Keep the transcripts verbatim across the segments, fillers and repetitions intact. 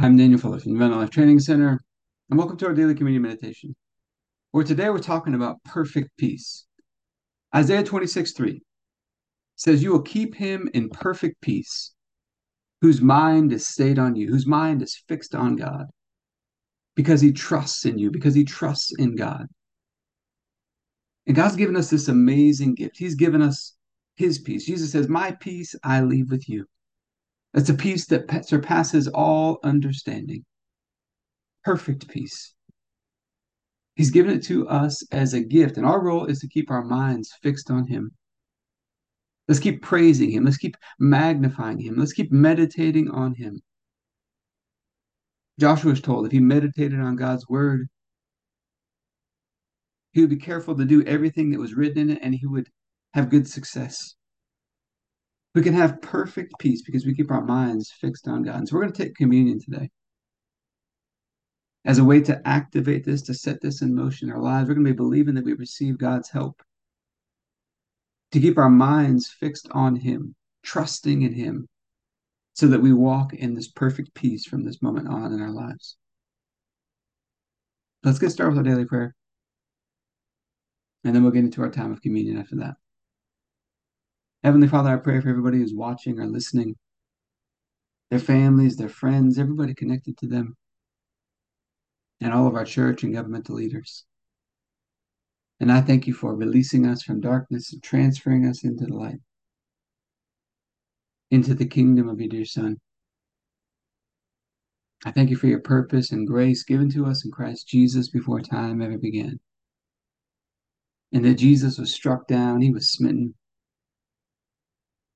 I'm Daniel Fuller from the Mental Life Training Center, and welcome to our daily community meditation, where today we're talking about perfect peace. Isaiah twenty-six three says, "You will keep him in perfect peace, whose mind is stayed on you, whose mind is fixed on God, because he trusts in you, because he trusts in God." And God's given us this amazing gift. He's given us his peace. Jesus says, "My peace I leave with you." That's a peace that surpasses all understanding. Perfect peace. He's given it to us as a gift, and our role is to keep our minds fixed on him. Let's keep praising him. Let's keep magnifying him. Let's keep meditating on him. Joshua is told if he meditated on God's word, he would be careful to do everything that was written in it, and he would have good success. We can have perfect peace because we keep our minds fixed on God. And so we're going to take communion today as a way to activate this, to set this in motion in our lives. We're going to be believing that we receive God's help to keep our minds fixed on him, trusting in him, so that we walk in this perfect peace from this moment on in our lives. Let's get started with our daily prayer, and then we'll get into our time of communion after that. Heavenly Father, I pray for everybody who's watching or listening, their families, their friends, everybody connected to them, and all of our church and governmental leaders. And I thank you for releasing us from darkness and transferring us into the light, into the kingdom of your dear Son. I thank you for your purpose and grace given to us in Christ Jesus before time ever began, and that Jesus was struck down, he was smitten,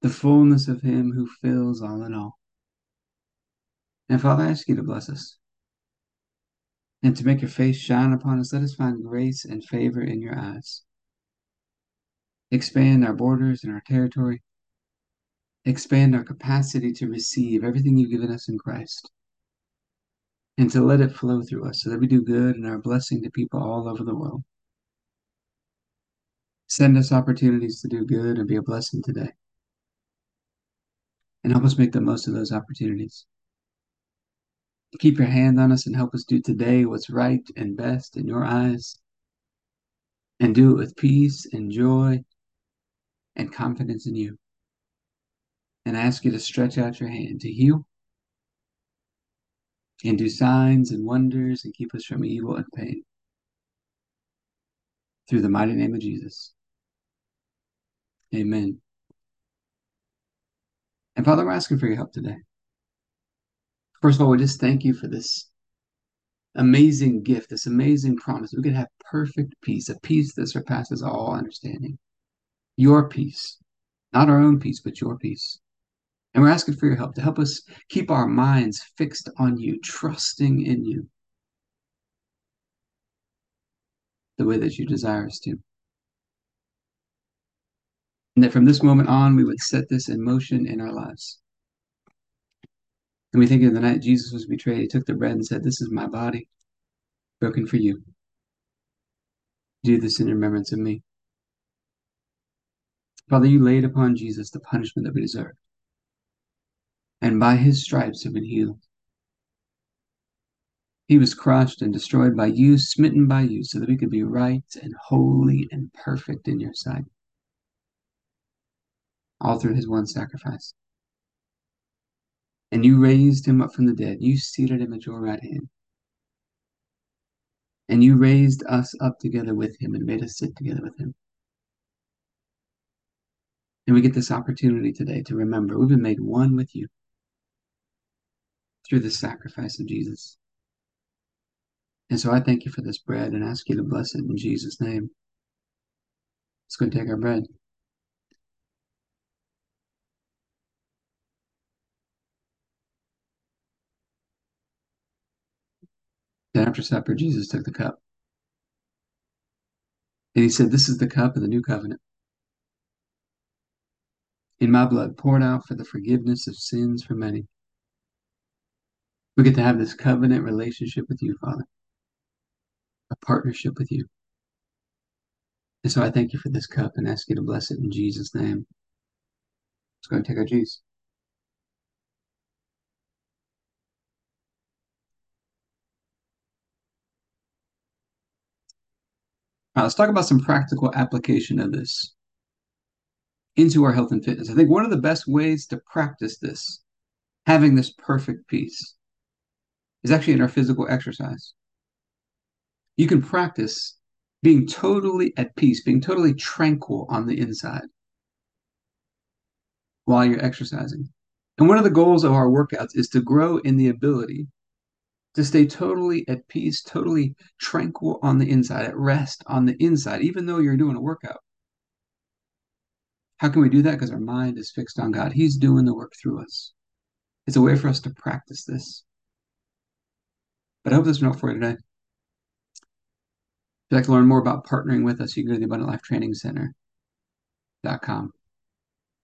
the fullness of him who fills all in all. And Father, I ask you to bless us and to make your face shine upon us. Let us find grace and favor in your eyes. Expand our borders and our territory. Expand our capacity to receive everything you've given us in Christ, and to let it flow through us so that we do good and are a blessing to people all over the world. Send us opportunities to do good and be a blessing today, and help us make the most of those opportunities. Keep your hand on us and help us do today what's right and best in your eyes, and do it with peace and joy and confidence in you. And I ask you to stretch out your hand to heal and do signs and wonders and keep us from evil and pain. Through the mighty name of Jesus. Amen. And Father, we're asking for your help today. First of all, we just thank you for this amazing gift, this amazing promise. We could have perfect peace, a peace that surpasses all understanding. Your peace, not our own peace, but your peace. And we're asking for your help to help us keep our minds fixed on you, trusting in you the way that you desire us to. And that from this moment on, we would set this in motion in our lives. And we think of the night Jesus was betrayed, he took the bread and said, "This is my body, broken for you. Do this in remembrance of me." Father, you laid upon Jesus the punishment that we deserve, and by his stripes have been healed. He was crushed and destroyed by you, smitten by you, so that we could be right and holy and perfect in your sight, all through his one sacrifice. And you raised him up from the dead. You seated him at your right hand. and you raised us up together with him and made us sit together with him. And we get this opportunity today to remember we've been made one with you through the sacrifice of Jesus. And so I thank you for this bread and ask you to bless it in Jesus' name. Let's go take our bread. Then after supper, Jesus took the cup. And he said, "This is the cup of the new covenant, in my blood, poured out for the forgiveness of sins for many." We get to have this covenant relationship with you, Father, a partnership with you. And so I thank you for this cup and ask you to bless it in Jesus' name. Let's go and take our juice. All right, let's talk about some practical application of this into our health and fitness. I think one of the best ways to practice this, having this perfect peace, is actually in our physical exercise. You can practice being totally at peace, being totally tranquil on the inside while you're exercising. And one of the goals of our workouts is to grow in the ability to stay totally at peace, totally tranquil on the inside, at rest on the inside, even though you're doing a workout. How can we do that? Because our mind is fixed on God. He's doing the work through us. It's a way for us to practice this. But I hope this was helpful for you today. If you'd like to learn more about partnering with us, you can go to the abundant life training center dot com.